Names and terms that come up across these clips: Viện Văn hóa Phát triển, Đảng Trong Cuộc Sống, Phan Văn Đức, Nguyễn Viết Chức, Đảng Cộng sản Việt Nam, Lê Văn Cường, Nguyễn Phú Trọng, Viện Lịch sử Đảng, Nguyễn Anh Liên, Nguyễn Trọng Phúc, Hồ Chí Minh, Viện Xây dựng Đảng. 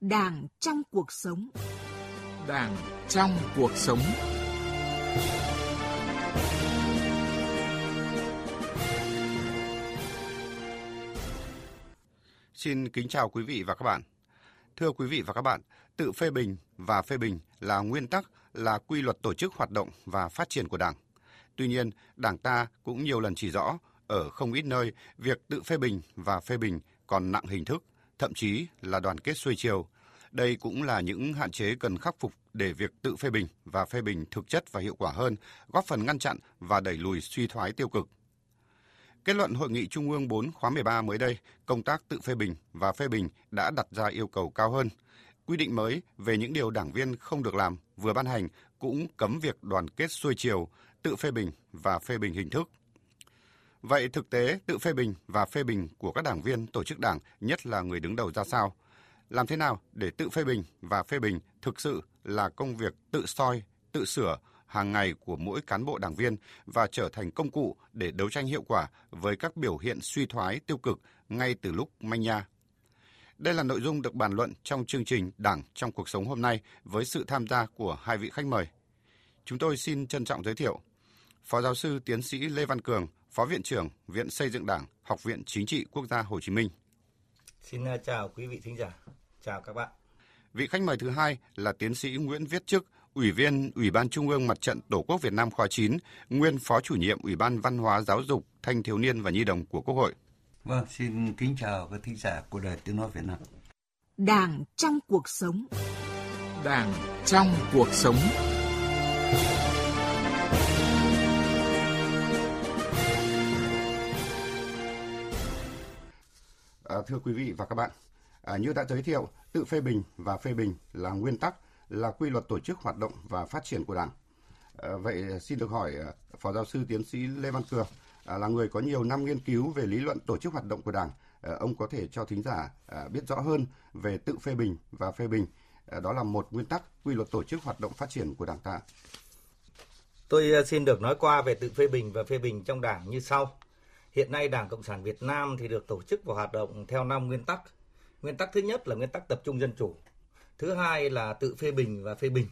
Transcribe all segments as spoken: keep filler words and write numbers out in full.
Đảng trong cuộc sống. Đảng trong cuộc sống. Xin kính chào quý vị và các bạn. Thưa quý vị và các bạn, tự phê bình và phê bình là nguyên tắc, là quy luật tổ chức hoạt động và phát triển của Đảng. Tuy nhiên, Đảng ta cũng nhiều lần chỉ rõ ở không ít nơi việc tự phê bình và phê bình còn nặng hình thức, thậm chí là đoàn kết xuôi chiều. Đây cũng là những hạn chế cần khắc phục để việc tự phê bình và phê bình thực chất và hiệu quả hơn, góp phần ngăn chặn và đẩy lùi suy thoái tiêu cực. Kết luận Hội nghị Trung ương bốn khóa mười ba mới đây, công tác tự phê bình và phê bình đã đặt ra yêu cầu cao hơn. Quy định mới về những điều đảng viên không được làm vừa ban hành cũng cấm việc đoàn kết xuôi chiều, tự phê bình và phê bình hình thức. Vậy thực tế tự phê bình và phê bình của các đảng viên tổ chức đảng, nhất là người đứng đầu ra sao? Làm thế nào để tự phê bình và phê bình thực sự là công việc tự soi, tự sửa hàng ngày của mỗi cán bộ đảng viên và trở thành công cụ để đấu tranh hiệu quả với các biểu hiện suy thoái tiêu cực ngay từ lúc manh nha? Đây là nội dung được bàn luận trong chương trình Đảng trong cuộc sống hôm nay với sự tham gia của hai vị khách mời. Chúng tôi xin trân trọng giới thiệu Phó giáo sư tiến sĩ Lê Văn Cường, Phó Viện trưởng Viện Xây dựng Đảng, Học viện Chính trị Quốc gia Hồ Chí Minh. Xin chào quý vị thính giả, chào các bạn. Vị khách mời thứ hai là tiến sĩ Nguyễn Viết Chức, Ủy viên Ủy ban Trung ương Mặt trận Tổ quốc Việt Nam khóa chín, nguyên Phó chủ nhiệm Ủy ban Văn hóa Giáo dục, Thanh thiếu niên và Nhi đồng của Quốc hội. Vâng, xin kính chào các thính giả của Đài Tiếng nói Việt Nam. Đảng trong cuộc sống. Đảng trong cuộc sống. À, thưa quý vị và các bạn, à, như đã giới thiệu, tự phê bình và phê bình là nguyên tắc, là quy luật tổ chức hoạt động và phát triển của Đảng. À, vậy xin được hỏi à, Phó giáo sư tiến sĩ Lê Văn Cường, à, là người có nhiều năm nghiên cứu về lý luận tổ chức hoạt động của Đảng, à, ông có thể cho thính giả à, biết rõ hơn về tự phê bình và phê bình, à, đó là một nguyên tắc, quy luật tổ chức hoạt động phát triển của Đảng ta. Tôi xin được nói qua về tự phê bình và phê bình trong Đảng như sau. Hiện nay Đảng Cộng sản Việt Nam thì được tổ chức và hoạt động theo năm nguyên tắc. Nguyên tắc thứ nhất là nguyên tắc tập trung dân chủ. Thứ hai là tự phê bình và phê bình.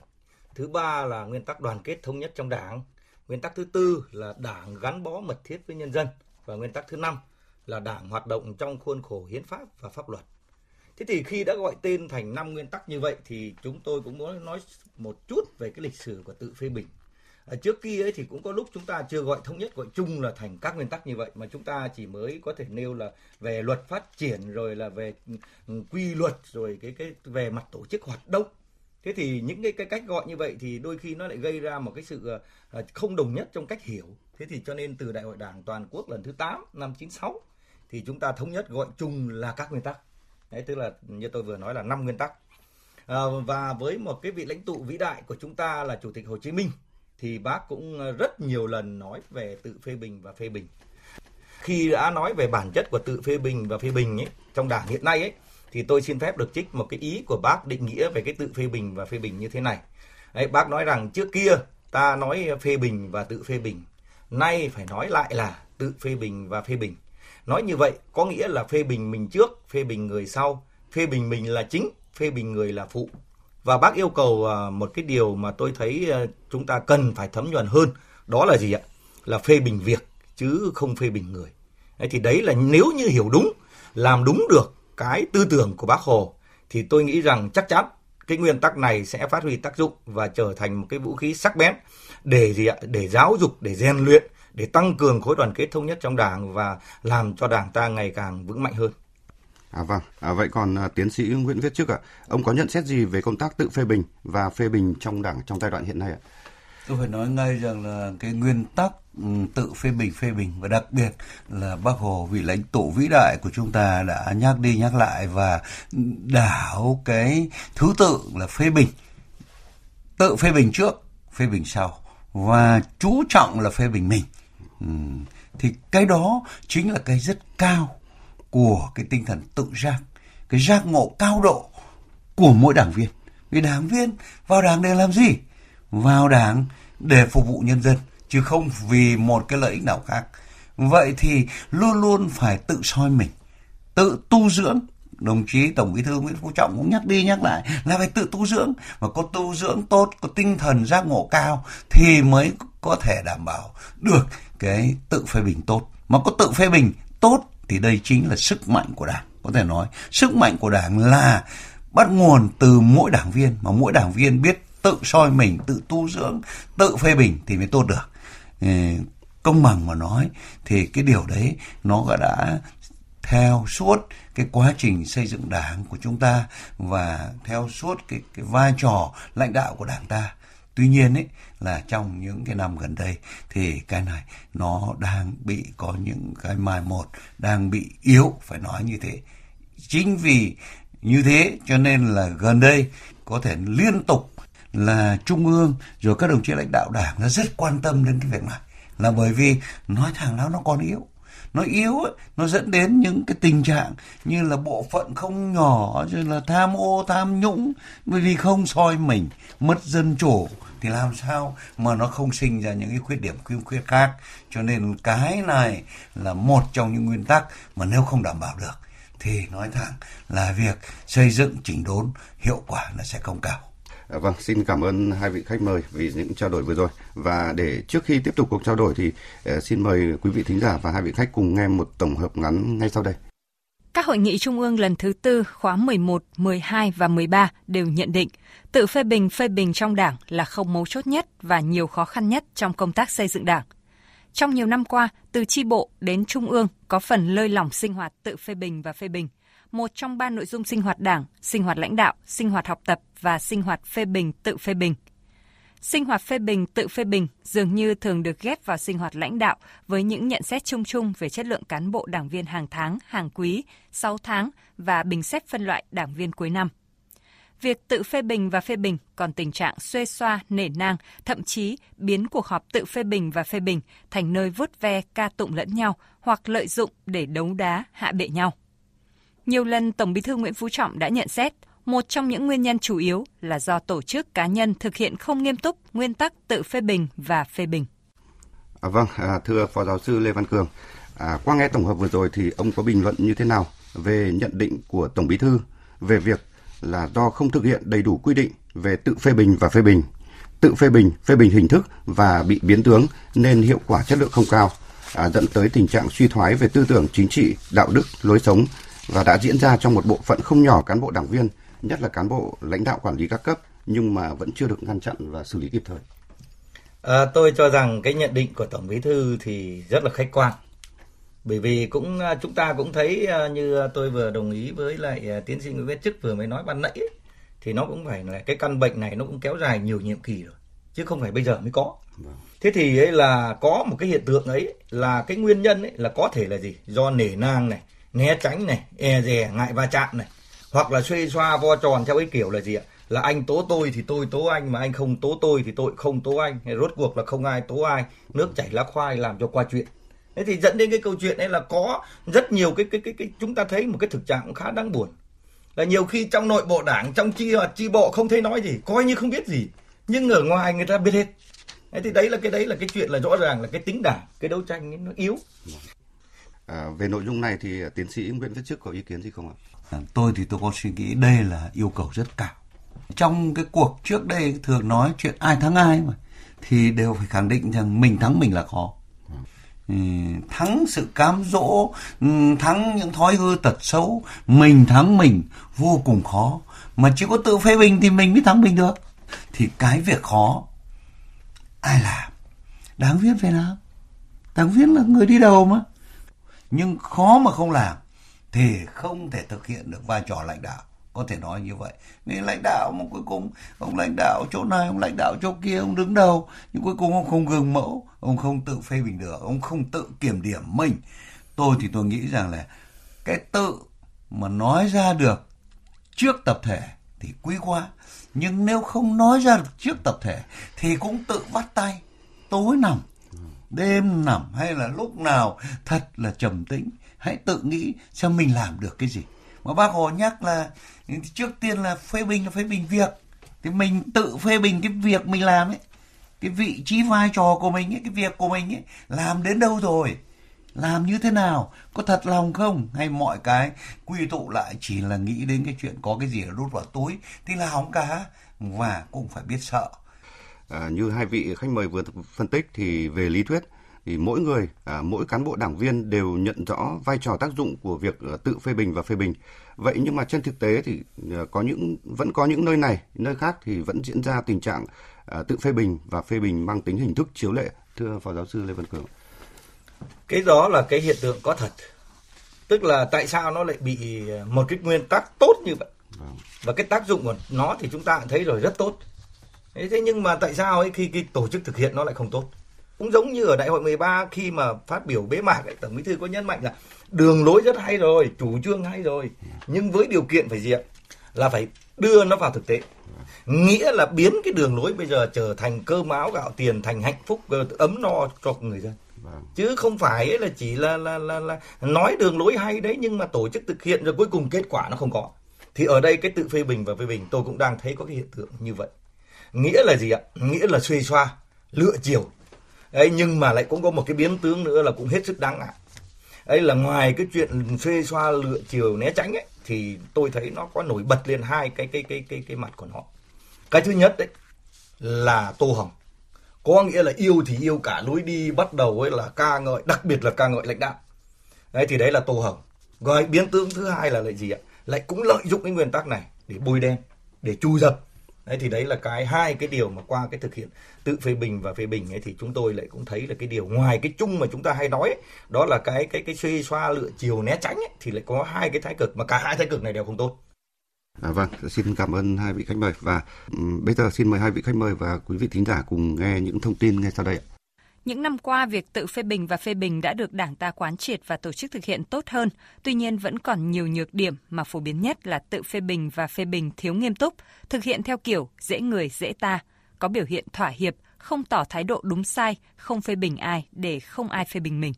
Thứ ba là nguyên tắc đoàn kết thống nhất trong Đảng. Nguyên tắc thứ tư là Đảng gắn bó mật thiết với nhân dân. Và nguyên tắc thứ năm là Đảng hoạt động trong khuôn khổ hiến pháp và pháp luật. Thế thì khi đã gọi tên thành năm nguyên tắc như vậy thì chúng tôi cũng muốn nói một chút về cái lịch sử của tự phê bình. À, trước kia ấy thì cũng có lúc chúng ta chưa gọi thống nhất, gọi chung là thành các nguyên tắc như vậy, mà chúng ta chỉ mới có thể nêu là về luật phát triển, rồi là về quy luật, rồi cái cái về mặt tổ chức hoạt động. Thế thì những cái, cái cách gọi như vậy thì đôi khi nó lại gây ra một cái sự không đồng nhất trong cách hiểu. Thế thì cho nên từ Đại hội Đảng toàn quốc lần thứ tám năm chín sáu thì chúng ta thống nhất gọi chung là các nguyên tắc. Đấy, tức là như tôi vừa nói là năm nguyên tắc. À, và với một cái vị lãnh tụ vĩ đại của chúng ta là Chủ tịch Hồ Chí Minh, thì bác cũng rất nhiều lần nói về tự phê bình và phê bình. Khi đã nói về bản chất của tự phê bình và phê bình ấy, trong Đảng hiện nay ấy, thì tôi xin phép được trích một cái ý của bác định nghĩa về cái tự phê bình và phê bình như thế này. Đấy, bác nói rằng trước kia ta nói phê bình và tự phê bình, nay phải nói lại là tự phê bình và phê bình. Nói như vậy có nghĩa là phê bình mình trước, phê bình người sau, phê bình mình là chính, phê bình người là phụ. Và bác yêu cầu một cái điều mà tôi thấy chúng ta cần phải thấm nhuần hơn, đó là gì ạ? Là phê bình việc chứ không phê bình người. Đấy, thì đấy là nếu như hiểu đúng, làm đúng được cái tư tưởng của bác Hồ thì tôi nghĩ rằng chắc chắn cái nguyên tắc này sẽ phát huy tác dụng và trở thành một cái vũ khí sắc bén để gì ạ? Để giáo dục, để rèn luyện, để tăng cường khối đoàn kết thống nhất trong Đảng và làm cho Đảng ta ngày càng vững mạnh hơn. À vâng, à, vậy còn à, tiến sĩ Nguyễn Viết Chức ạ, ông có nhận xét gì về công tác tự phê bình và phê bình trong Đảng trong giai đoạn hiện nay ạ? Tôi phải nói ngay rằng là cái nguyên tắc tự phê bình, phê bình và đặc biệt là Bác Hồ vị lãnh tụ vĩ đại của chúng ta đã nhắc đi nhắc lại và đảo cái thứ tự là phê bình. Tự phê bình trước, phê bình sau và chú trọng là phê bình mình. Ừ, thì cái đó chính là cái rất cao của cái tinh thần tự giác, cái giác ngộ cao độ của mỗi đảng viên. Vì đảng viên vào Đảng để làm gì? Vào Đảng để phục vụ nhân dân, chứ không vì một cái lợi ích nào khác. Vậy thì luôn luôn phải tự soi mình, tự tu dưỡng đồng chí Tổng Bí thư Nguyễn Phú Trọng cũng nhắc đi nhắc lại là phải tự tu dưỡng, mà có tu dưỡng tốt, có tinh thần giác ngộ cao thì mới có thể đảm bảo được cái tự phê bình tốt. Mà có tự phê bình tốt thì đây chính là sức mạnh của Đảng. Có thể nói sức mạnh của Đảng là bắt nguồn từ mỗi đảng viên, mà mỗi đảng viên biết tự soi mình, tự tu dưỡng, tự phê bình thì mới tốt được. Công bằng mà nói thì cái điều đấy nó đã theo suốt cái quá trình xây dựng Đảng của chúng ta và theo suốt cái, cái vai trò lãnh đạo của Đảng ta. Tuy nhiên ấy, là trong những cái năm gần đây thì cái này nó đang bị có những cái mai một, đang bị yếu, phải nói như thế. Chính vì như thế cho nên là gần đây có thể liên tục là Trung ương rồi các đồng chí lãnh đạo Đảng nó rất quan tâm đến cái việc này, là bởi vì nói thẳng lắm nó còn yếu. Nó yếu ấy, nó dẫn đến những cái tình trạng như là bộ phận không nhỏ, rồi là tham ô, tham nhũng, bởi vì không soi mình, mất dân chủ thì làm sao mà nó không sinh ra những cái khuyết điểm khiếm khuyết khác. Cho nên cái này là một trong những nguyên tắc mà nếu không đảm bảo được thì nói thẳng là việc xây dựng chỉnh đốn hiệu quả là sẽ không cao. Vâng, xin cảm ơn hai vị khách mời vì những trao đổi vừa rồi. Và để trước khi tiếp tục cuộc trao đổi thì xin mời quý vị thính giả và hai vị khách cùng nghe một tổng hợp ngắn ngay sau đây. Các hội nghị Trung ương lần thứ tư khóa mười một, mười hai và mười ba đều nhận định tự phê bình, phê bình trong Đảng là không mấu chốt nhất và nhiều khó khăn nhất trong công tác xây dựng Đảng. Trong nhiều năm qua, từ chi bộ đến Trung ương có phần lơi lỏng sinh hoạt tự phê bình và phê bình. Một trong ba nội dung sinh hoạt Đảng, sinh hoạt lãnh đạo, sinh hoạt học tập và sinh hoạt phê bình, tự phê bình. Sinh hoạt phê bình, tự phê bình dường như thường được ghép vào sinh hoạt lãnh đạo với những nhận xét chung chung về chất lượng cán bộ đảng viên hàng tháng, hàng quý, sáu tháng và bình xét phân loại đảng viên cuối năm. Việc tự phê bình và phê bình còn tình trạng xuê xoa, nể nang, thậm chí biến cuộc họp tự phê bình và phê bình thành nơi vuốt ve ca tụng lẫn nhau hoặc lợi dụng để đấu đá, hạ bệ nhau. Nhiều lần Tổng Bí thư Nguyễn Phú Trọng đã nhận xét, một trong những nguyên nhân chủ yếu là do tổ chức cá nhân thực hiện không nghiêm túc nguyên tắc tự phê bình và phê bình. À, vâng, à, thưa Phó Giáo sư Lê Văn Cường, à, qua nghe tổng hợp vừa rồi thì ông có bình luận như thế nào về nhận định của Tổng Bí thư về việc là do không thực hiện đầy đủ quy định về tự phê bình và phê bình, tự phê bình, phê bình hình thức và bị biến tướng nên hiệu quả chất lượng không cao, à, dẫn tới tình trạng suy thoái về tư tưởng chính trị, đạo đức, lối sống, và đã diễn ra trong một bộ phận không nhỏ cán bộ đảng viên, nhất là cán bộ lãnh đạo quản lý các cấp, nhưng mà vẫn chưa được ngăn chặn và xử lý kịp thời. À, tôi cho rằng cái nhận định của Tổng Bí thư thì rất là khách quan, bởi vì cũng chúng ta cũng thấy như tôi vừa đồng ý với lại tiến sĩ Nguyễn Viết Chức vừa mới nói ban nãy ấy, thì nó cũng phải là cái căn bệnh này nó cũng kéo dài nhiều nhiệm kỳ rồi, chứ không phải bây giờ mới có. Thế thì ấy là có một cái hiện tượng ấy là cái nguyên nhân ấy là có thể là gì, do nể nang này, né tránh này, e dè, ngại va chạm này, hoặc là xuê xoa vo tròn theo cái kiểu là gì ạ, là anh tố tôi thì tôi tố anh, mà anh không tố tôi thì tôi không tố anh, rốt cuộc là không ai tố ai, nước chảy lá khoai làm cho qua chuyện. Thế thì dẫn đến cái câu chuyện ấy là có rất nhiều cái cái cái, cái chúng ta thấy một cái thực trạng cũng khá đáng buồn, là nhiều khi trong nội bộ đảng, trong chi chi bộ không thấy nói gì, coi như không biết gì, nhưng ở ngoài người ta biết hết. Thế thì đấy là cái đấy là cái chuyện là rõ ràng là cái tính đảng, cái đấu tranh ấy nó yếu. À, về nội dung này thì tiến sĩ Nguyễn Viết Chức có ý kiến gì không ạ? À, tôi thì tôi có suy nghĩ đây là yêu cầu rất cao. Trong cái cuộc trước đây thường nói chuyện ai thắng ai mà, thì đều phải khẳng định rằng mình thắng mình là khó. Ừ, thắng sự cám dỗ, thắng những thói hư tật xấu, mình thắng mình vô cùng khó. Mà chỉ có tự phê bình thì mình mới thắng mình được. Thì cái việc khó ai làm? Đáng viết phải làm. Đáng viết là người đi đầu mà. Nhưng khó mà không làm thì không thể thực hiện được vai trò lãnh đạo, có thể nói như vậy. Vì lãnh đạo mà cuối cùng ông lãnh đạo chỗ này, ông lãnh đạo chỗ kia, ông đứng đầu, nhưng cuối cùng ông không gương mẫu, ông không tự phê bình được, ông không tự kiểm điểm mình. Tôi thì tôi nghĩ rằng là cái tự mà nói ra được trước tập thể thì quý quá, nhưng nếu không nói ra được trước tập thể thì cũng tự bắt tay tối nằm, đêm nằm hay là lúc nào thật là trầm tĩnh, hãy tự nghĩ xem mình làm được cái gì. Mà bác Hồ nhắc là trước tiên là phê bình là phê bình việc, thì mình tự phê bình cái việc mình làm ấy, cái vị trí vai trò của mình ấy, cái việc của mình ấy, làm đến đâu rồi, làm như thế nào, có thật lòng không, hay mọi cái quy tụ lại chỉ là nghĩ đến cái chuyện có cái gì ở đút vào túi thì là hỏng cả, và cũng phải biết sợ. À, như hai vị khách mời vừa phân tích thì về lý thuyết thì mỗi người, à, mỗi cán bộ đảng viên đều nhận rõ vai trò tác dụng của việc tự phê bình và phê bình. Vậy nhưng mà trên thực tế thì có những vẫn có những nơi này, nơi khác thì vẫn diễn ra tình trạng à, tự phê bình và phê bình mang tính hình thức chiếu lệ. Thưa Phó Giáo sư Lê Văn Cường. Cái đó là cái hiện tượng có thật. Tức là tại sao nó lại bị một cái nguyên tắc tốt như vậy? Và cái tác dụng của nó thì chúng ta thấy rồi, rất tốt. Thế nhưng mà tại sao ấy khi, khi tổ chức thực hiện nó lại không tốt? Cũng giống như ở Đại hội mười ba khi mà phát biểu bế mạc ấy, Tổng Bí thư có nhấn mạnh là đường lối rất hay rồi, chủ trương hay rồi, nhưng với điều kiện phải gì ạ? Là phải đưa nó vào thực tế. Nghĩa là biến cái đường lối bây giờ trở thành cơm áo gạo tiền, thành hạnh phúc ấm no cho người dân. Chứ không phải ấy là chỉ là, là, là, là nói đường lối hay đấy, nhưng mà tổ chức thực hiện rồi cuối cùng kết quả nó không có. Thì ở đây cái tự phê bình và phê bình tôi cũng đang thấy có cái hiện tượng như vậy. Nghĩa là gì ạ? Nghĩa là xuê xoa, lựa chiều. Đấy, nhưng mà lại cũng có một cái biến tướng nữa là cũng hết sức đáng ngại. Đấy là ngoài cái chuyện xuê xoa, lựa chiều, né tránh ấy, thì tôi thấy nó có nổi bật lên hai cái cái cái cái cái mặt của nó. Cái thứ nhất đấy là tô hồng. Có nghĩa là yêu thì yêu cả lối đi, bắt đầu ấy là ca ngợi, đặc biệt là ca ngợi lãnh đạo. Đấy thì đấy là tô hồng. Rồi biến tướng thứ hai là lại gì ạ? Lại cũng lợi dụng cái nguyên tắc này để bôi đen, để chu dập. Đấy thì đấy là cái hai cái điều mà qua cái thực hiện tự phê bình và phê bình ấy thì chúng tôi lại cũng thấy là cái điều ngoài cái chung mà chúng ta hay nói ấy, đó là cái cái cái xuê xoa, lựa chiều, né tránh ấy, thì lại có hai cái thái cực, mà cả hai thái cực này đều không tốt. À, vâng, xin cảm ơn hai vị khách mời, và um, bây giờ xin mời hai vị khách mời và quý vị thính giả cùng nghe những thông tin ngay sau đây. Những năm qua, việc tự phê bình và phê bình đã được Đảng ta quán triệt và tổ chức thực hiện tốt hơn. Tuy nhiên, vẫn còn nhiều nhược điểm, mà phổ biến nhất là tự phê bình và phê bình thiếu nghiêm túc, thực hiện theo kiểu dễ người dễ ta, có biểu hiện thỏa hiệp, không tỏ thái độ đúng sai, không phê bình ai để không ai phê bình mình.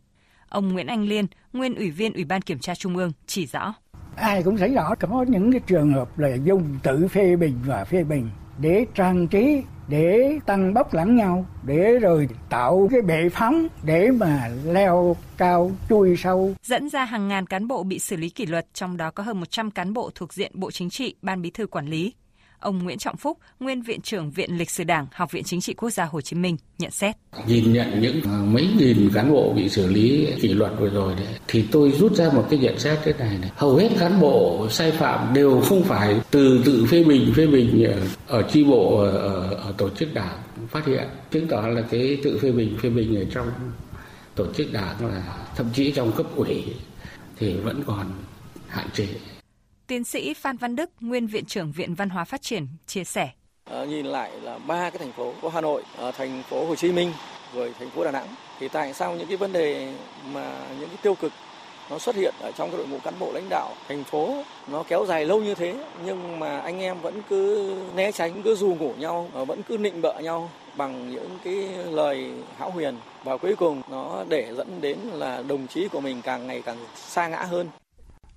Ông Nguyễn Anh Liên, nguyên Ủy viên Ủy ban Kiểm tra Trung ương chỉ rõ. Ai cũng thấy rõ có những cái trường hợp là dùng tự phê bình và phê bình để trang trí, để tăng bốc lẫn nhau, để rồi tạo cái bệ phóng để mà leo cao chui sâu. Dẫn ra hàng ngàn cán bộ bị xử lý kỷ luật, trong đó có hơn một trăm cán bộ thuộc diện Bộ Chính trị, Ban Bí thư quản lý. Ông Nguyễn Trọng Phúc, nguyên Viện trưởng Viện Lịch sử Đảng, Học viện Chính trị Quốc gia Hồ Chí Minh nhận xét. Nhìn nhận những mấy nghìn cán bộ bị xử lý kỷ luật vừa rồi đấy, thì tôi rút ra một cái nhận xét thế này này. Hầu hết cán bộ sai phạm đều không phải từ tự phê bình, phê bình ở chi bộ, ở, ở tổ chức đảng phát hiện. Chứng tỏ là cái tự phê bình, phê bình ở trong tổ chức đảng, là thậm chí trong cấp ủy thì vẫn còn hạn chế. Tiến sĩ Phan Văn Đức, nguyên Viện trưởng Viện Văn hóa Phát triển chia sẻ. À, nhìn lại là ba cái thành phố có Hà Nội, à, thành phố Hồ Chí Minh, rồi thành phố Đà Nẵng. Thì tại sao những cái vấn đề mà những cái tiêu cực nó xuất hiện ở trong cái đội ngũ cán bộ lãnh đạo thành phố nó kéo dài lâu như thế, nhưng mà anh em vẫn cứ né tránh, cứ dù ngủ nhau, vẫn cứ nịnh bợ nhau bằng những cái lời hão huyền, và cuối cùng nó để dẫn đến là đồng chí của mình càng ngày càng sa ngã hơn.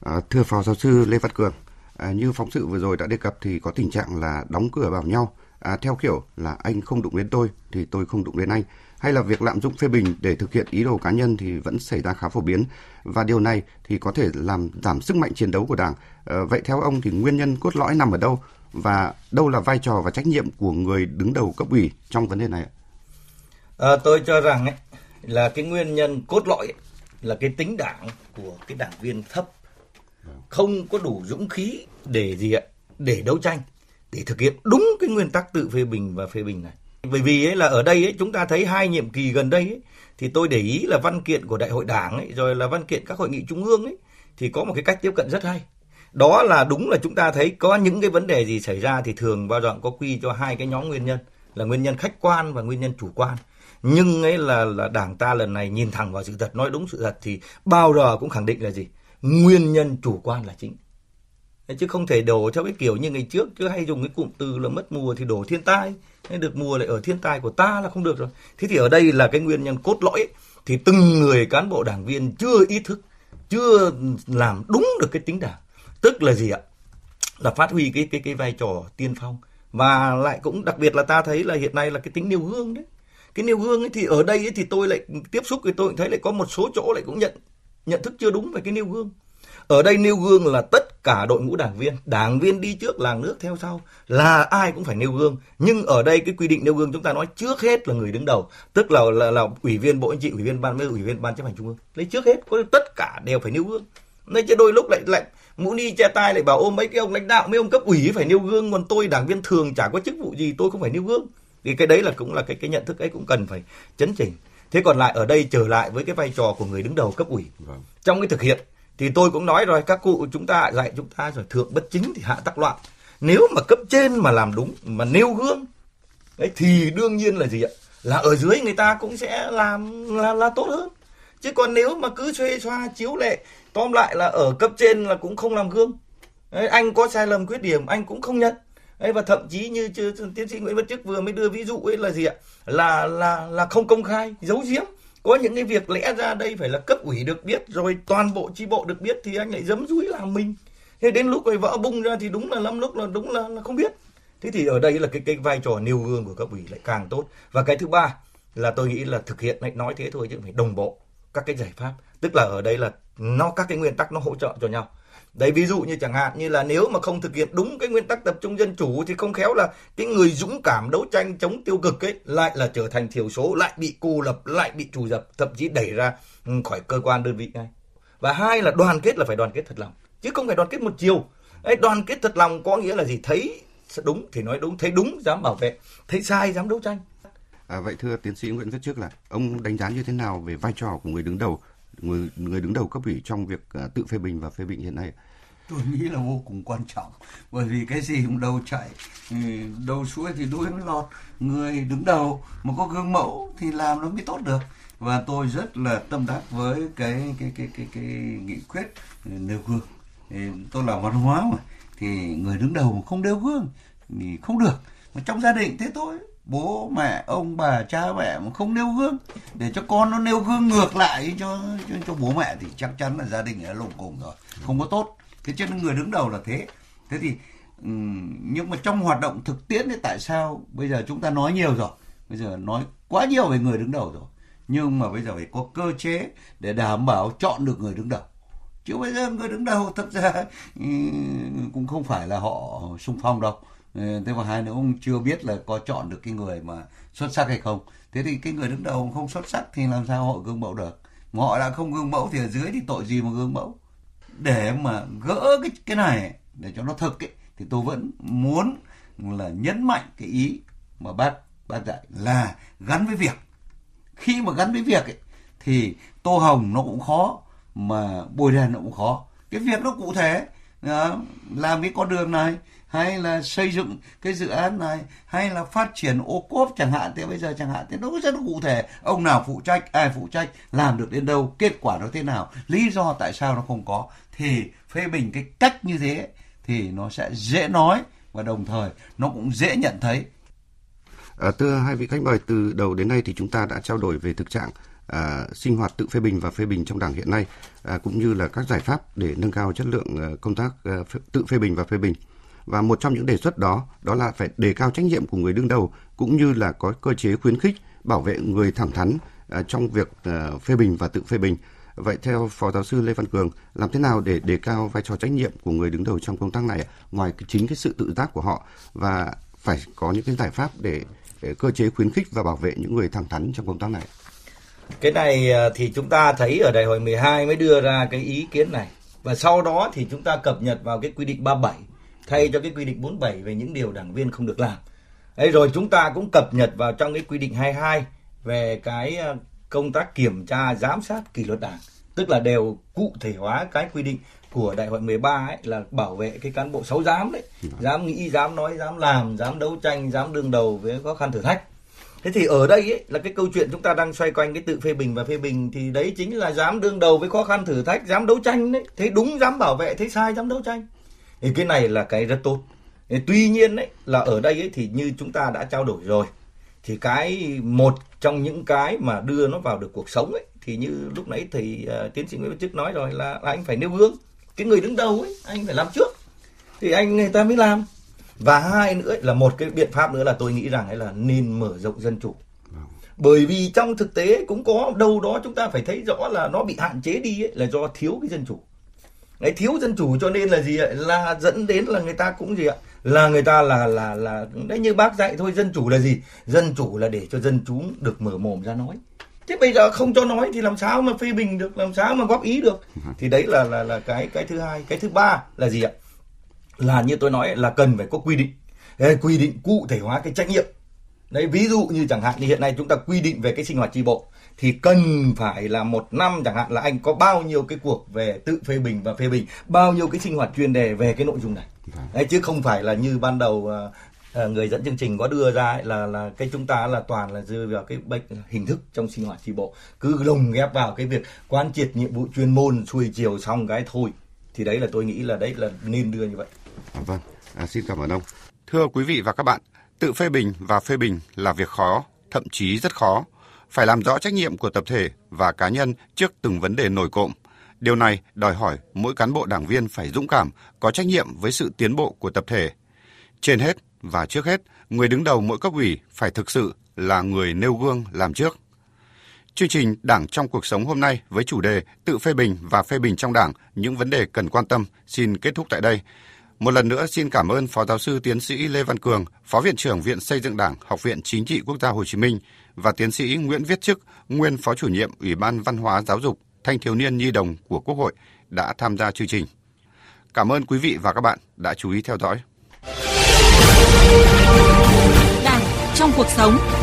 À, thưa Phó Giáo sư Lê Văn Cường, à, như phóng sự vừa rồi đã đề cập thì có tình trạng là đóng cửa bảo nhau, à, theo kiểu là anh không đụng đến tôi thì tôi không đụng đến anh, hay là việc lạm dụng phê bình để thực hiện ý đồ cá nhân thì vẫn xảy ra khá phổ biến, và điều này thì có thể làm giảm sức mạnh chiến đấu của Đảng. À, vậy theo ông thì nguyên nhân cốt lõi nằm ở đâu, và đâu là vai trò và trách nhiệm của người đứng đầu cấp ủy trong vấn đề này? À, tôi cho rằng ấy, là cái nguyên nhân cốt lõi ấy, là cái tính đảng của cái đảng viên thấp, không có đủ dũng khí để gì ạ, để đấu tranh, để thực hiện đúng cái nguyên tắc tự phê bình và phê bình này. Bởi vì ấy là ở đây ấy, chúng ta thấy hai nhiệm kỳ gần đây ấy, thì tôi để ý là văn kiện của Đại hội Đảng ấy, rồi là văn kiện các hội nghị trung ương ấy, thì có một cái cách tiếp cận rất hay. Đó là đúng là chúng ta thấy có những cái vấn đề gì xảy ra thì thường bao giờ có quy cho hai cái nhóm nguyên nhân, là nguyên nhân khách quan và nguyên nhân chủ quan. Nhưng ấy là, là Đảng ta lần này nhìn thẳng vào sự thật, nói đúng sự thật, thì bao giờ cũng khẳng định là gì? Nguyên nhân chủ quan là chính. Chứ không thể đổ theo cái kiểu như ngày trước, chứ hay dùng cái cụm từ là mất mùa thì đổ thiên tai, được mùa lại ở thiên tai của ta là không được rồi. Thế thì ở đây là cái nguyên nhân cốt lõi, thì từng người cán bộ đảng viên chưa ý thức, chưa làm đúng được cái tính đảng. Tức là gì ạ? Là phát huy cái, cái, cái vai trò tiên phong. Và lại cũng đặc biệt là ta thấy là hiện nay là cái tính nêu gương đấy. Cái nêu gương ấy thì ở đây ấy thì tôi lại tiếp xúc thì tôi thấy lại có một số chỗ lại cũng nhận nhận thức chưa đúng về cái nêu gương. Ở đây nêu gương là tất cả đội ngũ đảng viên, đảng viên đi trước làng nước theo sau, là ai cũng phải nêu gương. Nhưng ở đây cái quy định nêu gương chúng ta nói trước hết là người đứng đầu, tức là là, là ủy viên Bộ Chính trị, ủy viên ban với ủy viên ban chấp hành trung ương. Lấy trước hết, có tất cả đều phải nêu gương. Nên chứ đôi lúc lại lại mũ ni che tai lại bảo ôm mấy cái ông lãnh đạo, mấy ông cấp ủy phải nêu gương, còn tôi đảng viên thường chả có chức vụ gì, tôi không phải nêu gương. Thì cái đấy là cũng là cái cái nhận thức ấy cũng cần phải chấn chỉnh. Thế còn lại ở đây trở lại với cái vai trò của người đứng đầu cấp ủy. Vâng. Trong cái thực hiện thì tôi cũng nói rồi, các cụ chúng ta dạy chúng ta rồi, thượng bất chính thì hạ tắc loạn. Nếu mà cấp trên mà làm đúng, mà nêu gương ấy thì đương nhiên là gì ạ? Là ở dưới người ta cũng sẽ làm là, là tốt hơn. Chứ còn nếu mà cứ xuê xoa chiếu lệ, tóm lại là ở cấp trên là cũng không làm gương. Đấy, anh có sai lầm khuyết điểm anh cũng không nhận. Đấy, và thậm chí như tiến sĩ Nguyễn Viết Chức vừa mới đưa ví dụ ấy là gì ạ? Là là là không công khai, giấu giếm. Có những cái việc lẽ ra đây phải là cấp ủy được biết rồi toàn bộ chi bộ được biết thì anh lại giấm dúi làm mình. Thế đến lúc rồi vỡ bung ra thì đúng là lắm lúc là đúng là, là không biết. Thế thì ở đây là cái cái vai trò nêu gương của cấp ủy lại càng tốt. Và cái thứ ba là tôi nghĩ là thực hiện, nói thế thôi chứ phải đồng bộ các cái giải pháp. Tức là ở đây là nó các cái nguyên tắc nó hỗ trợ cho nhau. Đấy, ví dụ như chẳng hạn như là nếu mà không thực hiện đúng cái nguyên tắc tập trung dân chủ thì không khéo là cái người dũng cảm đấu tranh chống tiêu cực ấy lại là trở thành thiểu số, lại bị cô lập, lại bị trù dập, thậm chí đẩy ra khỏi cơ quan đơn vị ngay. Và hai là đoàn kết là phải đoàn kết thật lòng, chứ không phải đoàn kết một chiều. Đấy, đoàn kết thật lòng có nghĩa là gì? Thấy đúng thì nói đúng, thấy đúng dám bảo vệ, thấy sai dám đấu tranh. À, vậy thưa tiến sĩ Nguyễn Viết Chức, là ông đánh giá như thế nào về vai trò của người đứng đầu, người người đứng đầu cấp ủy trong việc tự phê bình và phê bình hiện nay? Tôi nghĩ là vô cùng quan trọng, bởi vì cái gì cũng đầu chạy đầu suối thì đuôi mới lọt. Người đứng đầu mà có gương mẫu thì làm nó mới tốt được. Và tôi rất là tâm đắc với cái cái cái cái cái nghị quyết nêu gương. Tôi là văn hóa mà, thì người đứng đầu mà không nêu gương thì không được. Mà trong gia đình thế thôi, bố mẹ ông bà cha mẹ mà không nêu gương để cho con nó nêu gương ngược lại cho cho, cho bố mẹ thì chắc chắn là gia đình đã lùng cùng rồi, không có tốt. Thế cho nên người đứng đầu là thế. Thế thì nhưng mà trong hoạt động thực tiễn thì tại sao bây giờ chúng ta nói nhiều rồi, bây giờ nói quá nhiều về người đứng đầu rồi, nhưng mà bây giờ phải có cơ chế để đảm bảo chọn được người đứng đầu. Chứ bây giờ người đứng đầu thật ra cũng không phải là họ xung phong đâu. Thế mà hai nữa ông chưa biết là có chọn được cái người mà xuất sắc hay không. Thế thì cái người đứng đầu không xuất sắc thì làm sao họ gương mẫu được? Mà họ đã không gương mẫu thì ở dưới thì tội gì mà gương mẫu. Để mà gỡ cái cái này để cho nó thực ấy, thì tôi vẫn muốn là nhấn mạnh cái ý mà bác bác dạy là gắn với việc. Khi mà gắn với việc ấy, thì tô hồng nó cũng khó mà bôi đen nó cũng khó. Cái việc nó cụ thể, làm cái con đường này hay là xây dựng cái dự án này hay là phát triển ô cốp chẳng hạn, thế bây giờ chẳng hạn thế nó rất cụ thể, ông nào phụ trách, ai phụ trách, làm được đến đâu, kết quả nó thế nào, lý do tại sao nó không có, thì phê bình cái cách như thế thì nó sẽ dễ nói và đồng thời nó cũng dễ nhận thấy. À, thưa hai vị khách mời, từ đầu đến nay thì chúng ta đã trao đổi về thực trạng À, sinh hoạt tự phê bình và phê bình trong Đảng hiện nay, à, cũng như là các giải pháp để nâng cao chất lượng à, công tác à, ph- tự phê bình và phê bình. Và một trong những đề xuất đó đó là phải đề cao trách nhiệm của người đứng đầu, cũng như là có cơ chế khuyến khích bảo vệ người thẳng thắn à, trong việc à, phê bình và tự phê bình. Vậy theo Phó Giáo sư Lê Văn Cường, làm thế nào để đề cao vai trò trách nhiệm của người đứng đầu trong công tác này, ngoài chính cái sự tự giác của họ, và phải có những cái giải pháp để, để cơ chế khuyến khích và bảo vệ những người thẳng thắn trong công tác này? Cái này thì chúng ta thấy ở đại hội mười hai mới đưa ra cái ý kiến này, và sau đó thì chúng ta cập nhật vào cái quy định ba mươi bảy thay cho cái quy định bốn mươi bảy về những điều đảng viên không được làm. Đấy, rồi chúng ta cũng cập nhật vào trong cái quy định hai mươi hai về cái công tác kiểm tra giám sát kỷ luật đảng, tức là đều cụ thể hóa cái quy định của đại hội mười ba ấy, là bảo vệ cái cán bộ sáu dám đấy, dám nghĩ, dám nói, dám làm, dám đấu tranh, dám đương đầu với khó khăn thử thách. Thế thì ở đây ấy, là cái câu chuyện chúng ta đang xoay quanh cái tự phê bình và phê bình thì đấy chính là dám đương đầu với khó khăn thử thách, dám đấu tranh đấy, thấy đúng dám bảo vệ, thấy sai dám đấu tranh. Thì cái này là cái rất tốt. Thì tuy nhiên ấy, là ở đây ấy, thì như chúng ta đã trao đổi rồi, thì cái một trong những cái mà đưa nó vào được cuộc sống ấy, thì như lúc nãy thì uh, tiến sĩ Nguyễn Viết Chức nói rồi là, là anh phải nêu gương. Cái người đứng đầu ấy, anh phải làm trước thì anh người ta mới làm. Và hai nữa là một cái biện pháp nữa là tôi nghĩ rằng ấy là nên mở rộng dân chủ. Bởi vì trong thực tế cũng có đâu đó chúng ta phải thấy rõ là nó bị hạn chế đi ấy, là do thiếu cái dân chủ. Đấy, thiếu dân chủ cho nên là gì ạ? Là dẫn đến là người ta cũng gì ạ? Là người ta là là là đấy, như bác dạy thôi, dân chủ là gì? Dân chủ là để cho dân chúng được mở mồm ra nói. Thế bây giờ không cho nói thì làm sao mà phê bình được, làm sao mà góp ý được? Thì đấy là là là cái cái thứ hai. Cái thứ ba là gì ạ? Là như tôi nói là cần phải có quy định, quy định cụ thể hóa cái trách nhiệm. Đấy, ví dụ như chẳng hạn như hiện nay chúng ta quy định về cái sinh hoạt chi bộ thì cần phải là một năm chẳng hạn là anh có bao nhiêu cái cuộc về tự phê bình và phê bình, bao nhiêu cái sinh hoạt chuyên đề về cái nội dung này. Đấy, chứ không phải là như ban đầu à, người dẫn chương trình có đưa ra ấy, là là cái chúng ta là toàn là rơi vào cái bệnh hình thức trong sinh hoạt chi bộ, cứ lồng ghép vào cái việc quán triệt nhiệm vụ chuyên môn xuôi chiều xong cái thôi. Thì đấy là tôi nghĩ là đấy là nên đưa như vậy. À, vâng, à, xin cảm ơn ông. Thưa quý vị và các bạn, tự phê bình và phê bình là việc khó, thậm chí rất khó. Phải làm rõ trách nhiệm của tập thể và cá nhân trước từng vấn đề nổi cộm. Điều này đòi hỏi mỗi cán bộ đảng viên phải dũng cảm, có trách nhiệm với sự tiến bộ của tập thể. Trên hết và trước hết, người đứng đầu mỗi cấp ủy phải thực sự là người nêu gương làm trước. Chương trình Đảng trong cuộc sống hôm nay với chủ đề tự phê bình và phê bình trong đảng, những vấn đề cần quan tâm xin kết thúc tại đây. Một lần nữa xin cảm ơn Phó Giáo sư Tiến sĩ Lê Văn Cường, Phó Viện trưởng Viện Xây dựng Đảng, Học viện Chính trị Quốc gia Hồ Chí Minh và Tiến sĩ Nguyễn Viết Chức, nguyên Phó Chủ nhiệm Ủy ban Văn hóa Giáo dục, Thanh thiếu niên Nhi đồng của Quốc hội đã tham gia chương trình. Cảm ơn quý vị và các bạn đã chú ý theo dõi. Đảng trong cuộc sống.